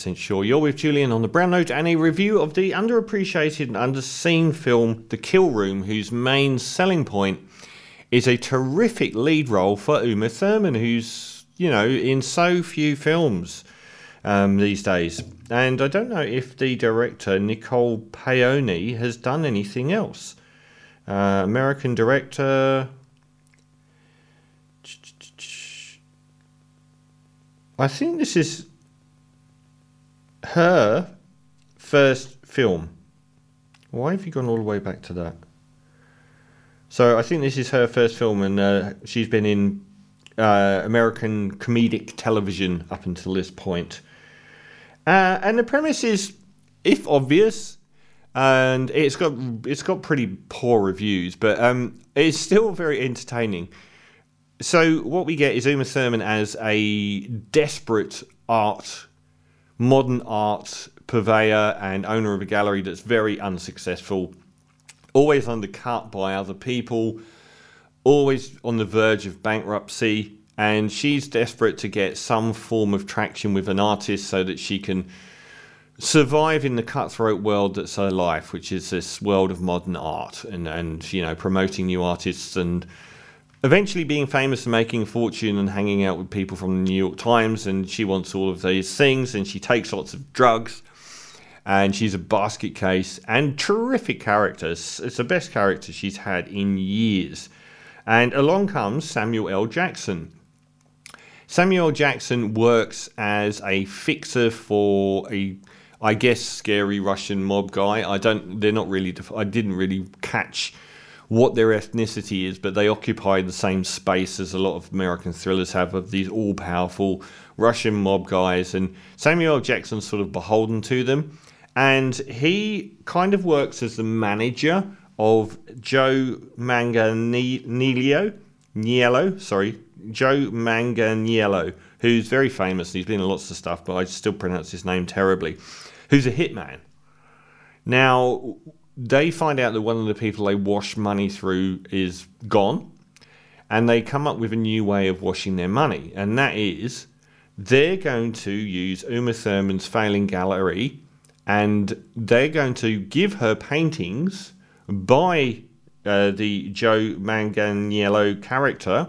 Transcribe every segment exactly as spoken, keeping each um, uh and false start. Since sure you're with Julian on the Brown Note and a review of the underappreciated and underseen film The Kill Room, whose main selling point is a terrific lead role for Uma Thurman, who's, you know, in so few films um, these days. And I don't know if the director, Nicole Paoni, has done anything else. Uh, American director... I think this is... her first film. Why have you gone all the way back to that? So I think this is her first film, and uh, she's been in uh, American comedic television up until this point. Uh, and the premise is, if obvious, and it's got it's got pretty poor reviews, but um, it's still very entertaining. So what we get is Uma Thurman as a desperate art. modern art purveyor and owner of a gallery that's very unsuccessful, always undercut by other people, always on the verge of bankruptcy, and she's desperate to get some form of traction with an artist so that she can survive in the cutthroat world that's her life, which is this world of modern art and, and you know, promoting new artists and eventually being famous and making a fortune and hanging out with people from the New York Times. And she wants all of these things, and she takes lots of drugs, and she's a basket case and terrific characters. It's the best character she's had in years. And along comes Samuel L. Jackson. Samuel L. Jackson works as a fixer for a, I guess, scary Russian mob guy. I don't, they're not really, def- I didn't really catch what their ethnicity is, but they occupy the same space as a lot of American thrillers have, of these all-powerful Russian mob guys, and Samuel L. Jackson's sort of beholden to them. And he kind of works as the manager of Joe Manganiello, Niello, sorry, Joe Manganiello, who's very famous, and he's been in lots of stuff, but I still pronounce his name terribly, who's a hitman. Now, they find out that one of the people they wash money through is gone, and they come up with a new way of washing their money, and that is they're going to use Uma Thurman's failing gallery, and they're going to give her paintings by uh, the Joe Manganiello character,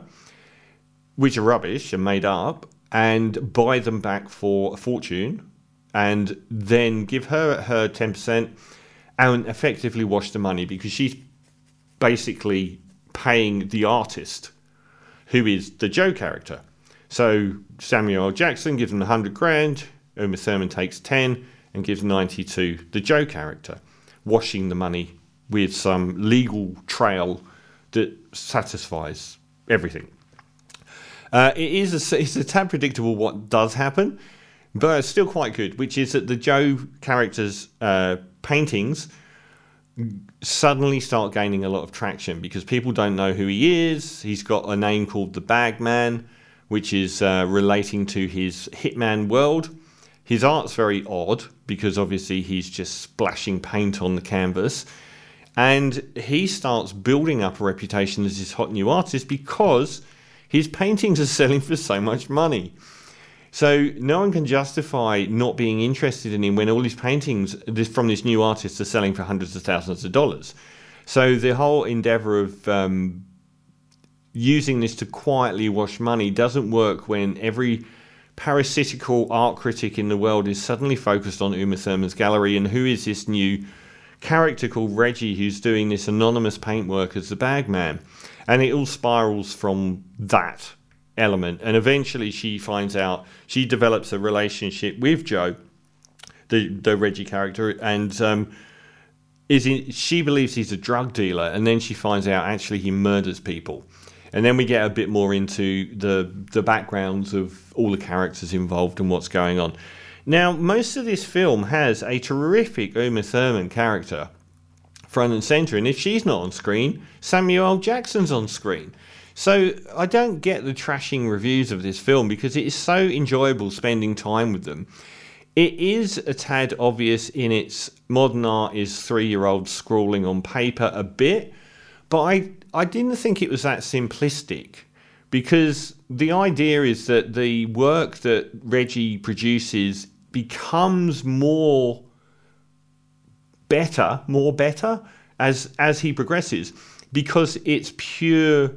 which are rubbish and made up, and buy them back for a fortune, and then give her her ten percent and effectively wash the money, because she's basically paying the artist, who is the Joe character. So Samuel L. Jackson gives him one hundred grand, Uma Thurman takes ten and gives ninety to the Joe character, washing the money with some legal trail that satisfies everything. Uh, it is a, it's a tad predictable what does happen, but it's still quite good, which is that the Joe character's uh, paintings suddenly start gaining a lot of traction because people don't know who he is. He's got a name called the Bagman, which is uh, relating to his hitman world. His art's very odd because obviously he's just splashing paint on the canvas, and he starts building up a reputation as this hot new artist because his paintings are selling for so much money. So no one can justify not being interested in him when all his paintings this, from this new artist are selling for hundreds of thousands of dollars. So the whole endeavour of um, using this to quietly wash money doesn't work when every parasitical art critic in the world is suddenly focused on Uma Thurman's gallery and who is this new character called Reggie who's doing this anonymous paintwork as the Bagman. And it all spirals from that element, and eventually she finds out, she develops a relationship with Joe, the the Reggie character, and um, is in, she believes he's a drug dealer, and then she finds out actually he murders people, and then we get a bit more into the the backgrounds of all the characters involved and what's going on. Now, most of this film has a terrific Uma Thurman character front and centre, and if she's not on screen, Samuel L. Jackson's on screen. So I don't get the trashing reviews of this film because it is so enjoyable spending time with them. It is a tad obvious in its modern art is three-year-olds scrawling on paper a bit, but I, I didn't think it was that simplistic because the idea is that the work that Reggie produces becomes more better, more better as as he progresses, because it's pure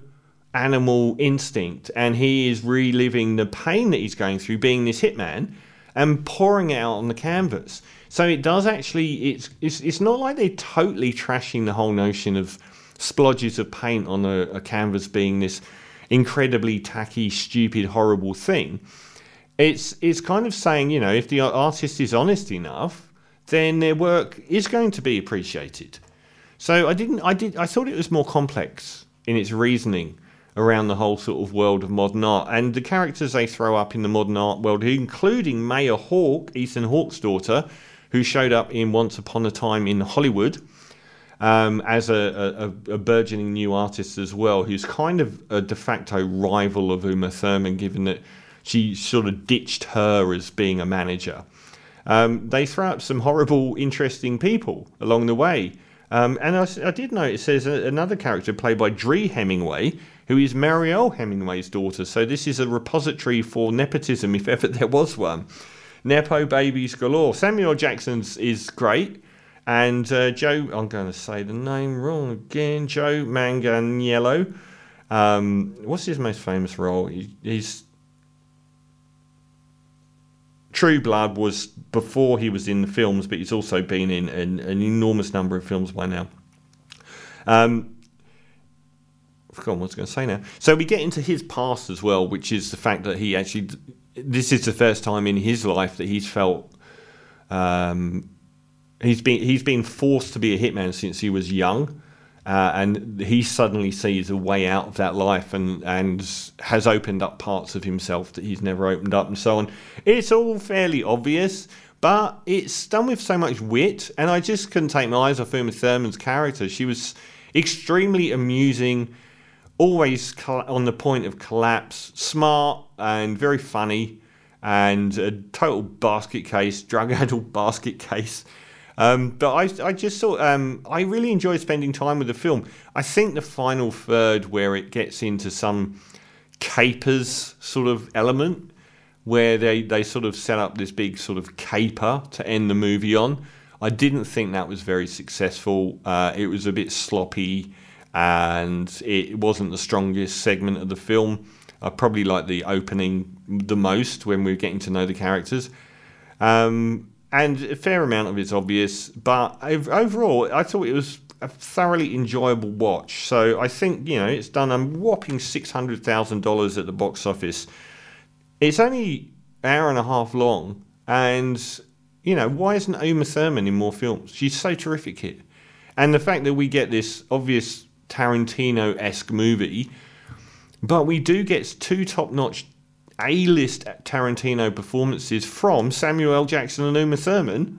animal instinct, and he is reliving the pain that he's going through being this hitman and pouring it out on the canvas. So it does actually, it's it's, it's not like they're totally trashing the whole notion of splodges of paint on a, a canvas being this incredibly tacky, stupid, horrible thing. It's it's kind of saying, you know, if the artist is honest enough, then their work is going to be appreciated. So I didn't, I did, I thought it was more complex in its reasoning around the whole sort of world of modern art and the characters they throw up in the modern art world, including Maya Hawke, Ethan Hawke's daughter, who showed up in Once Upon a Time in Hollywood um, as a, a, a burgeoning new artist as well, who's kind of a de facto rival of Uma Thurman, given that she sort of ditched her as being a manager. Um, they throw up some horrible, interesting people along the way. Um, and I, I did notice there's a, another character played by Dree Hemingway, who is Mariel Hemingway's daughter. So this is a repository for nepotism, if ever there was one. Nepo babies galore. Samuel L. Jackson's is great. And uh, Joe, I'm going to say the name wrong again, Joe Manganiello. Um, what's his most famous role? He, he's... True Blood was before he was in the films, but he's also been in an, an enormous number of films by now. Um, I've forgotten what I was going to say now. So we get into his past as well, which is the fact that he actually... This is the first time in his life that he's felt... Um, he's been he's been forced to be a hitman since he was young, uh, and he suddenly sees a way out of that life and, and has opened up parts of himself that he's never opened up and so on. It's all fairly obvious, but it's done with so much wit, and I just couldn't take my eyes off Uma Thurman's character. She was extremely amusing, always on the point of collapse, smart and very funny, and a total basket case, drug-addled basket case. Um, but I, I just thought, um, I really enjoyed spending time with the film. I think the final third, where it gets into some capers sort of element, where they, they sort of set up this big sort of caper to end the movie on, I didn't think that was very successful. Uh, it was a bit sloppy, and it wasn't the strongest segment of the film. I probably liked the opening the most, when we were getting to know the characters. Um, and a fair amount of it's obvious, but overall, I thought it was a thoroughly enjoyable watch. So I think, you know, it's done a whopping six hundred thousand dollars at the box office. It's only an hour and a half long, and, you know, why isn't Uma Thurman in more films? She's so terrific here. And the fact that we get this obvious Tarantino-esque movie, but we do get two top-notch A-list Tarantino performances from Samuel L. Jackson and Uma Thurman,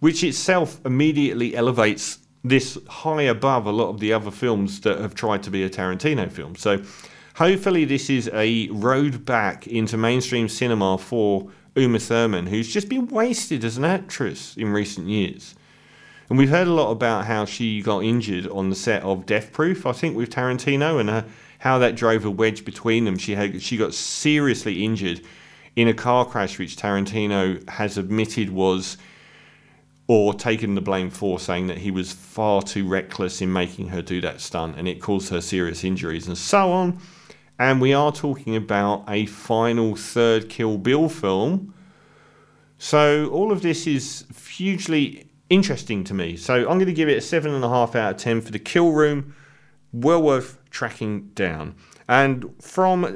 which itself immediately elevates this high above a lot of the other films that have tried to be a Tarantino film. So hopefully this is a road back into mainstream cinema for Uma Thurman, who's just been wasted as an actress in recent years. And we've heard a lot about how she got injured on the set of Death Proof, I think, with Tarantino, and her, how that drove a wedge between them. She had, she got seriously injured in a car crash, which Tarantino has admitted was, or taken the blame for, saying that he was far too reckless in making her do that stunt, and it caused her serious injuries and so on. And we are talking about a final third Kill Bill film. So all of this is hugely interesting to me. So I'm going to give it a seven and a half out of ten for The Kill Room. Well worth tracking down. And from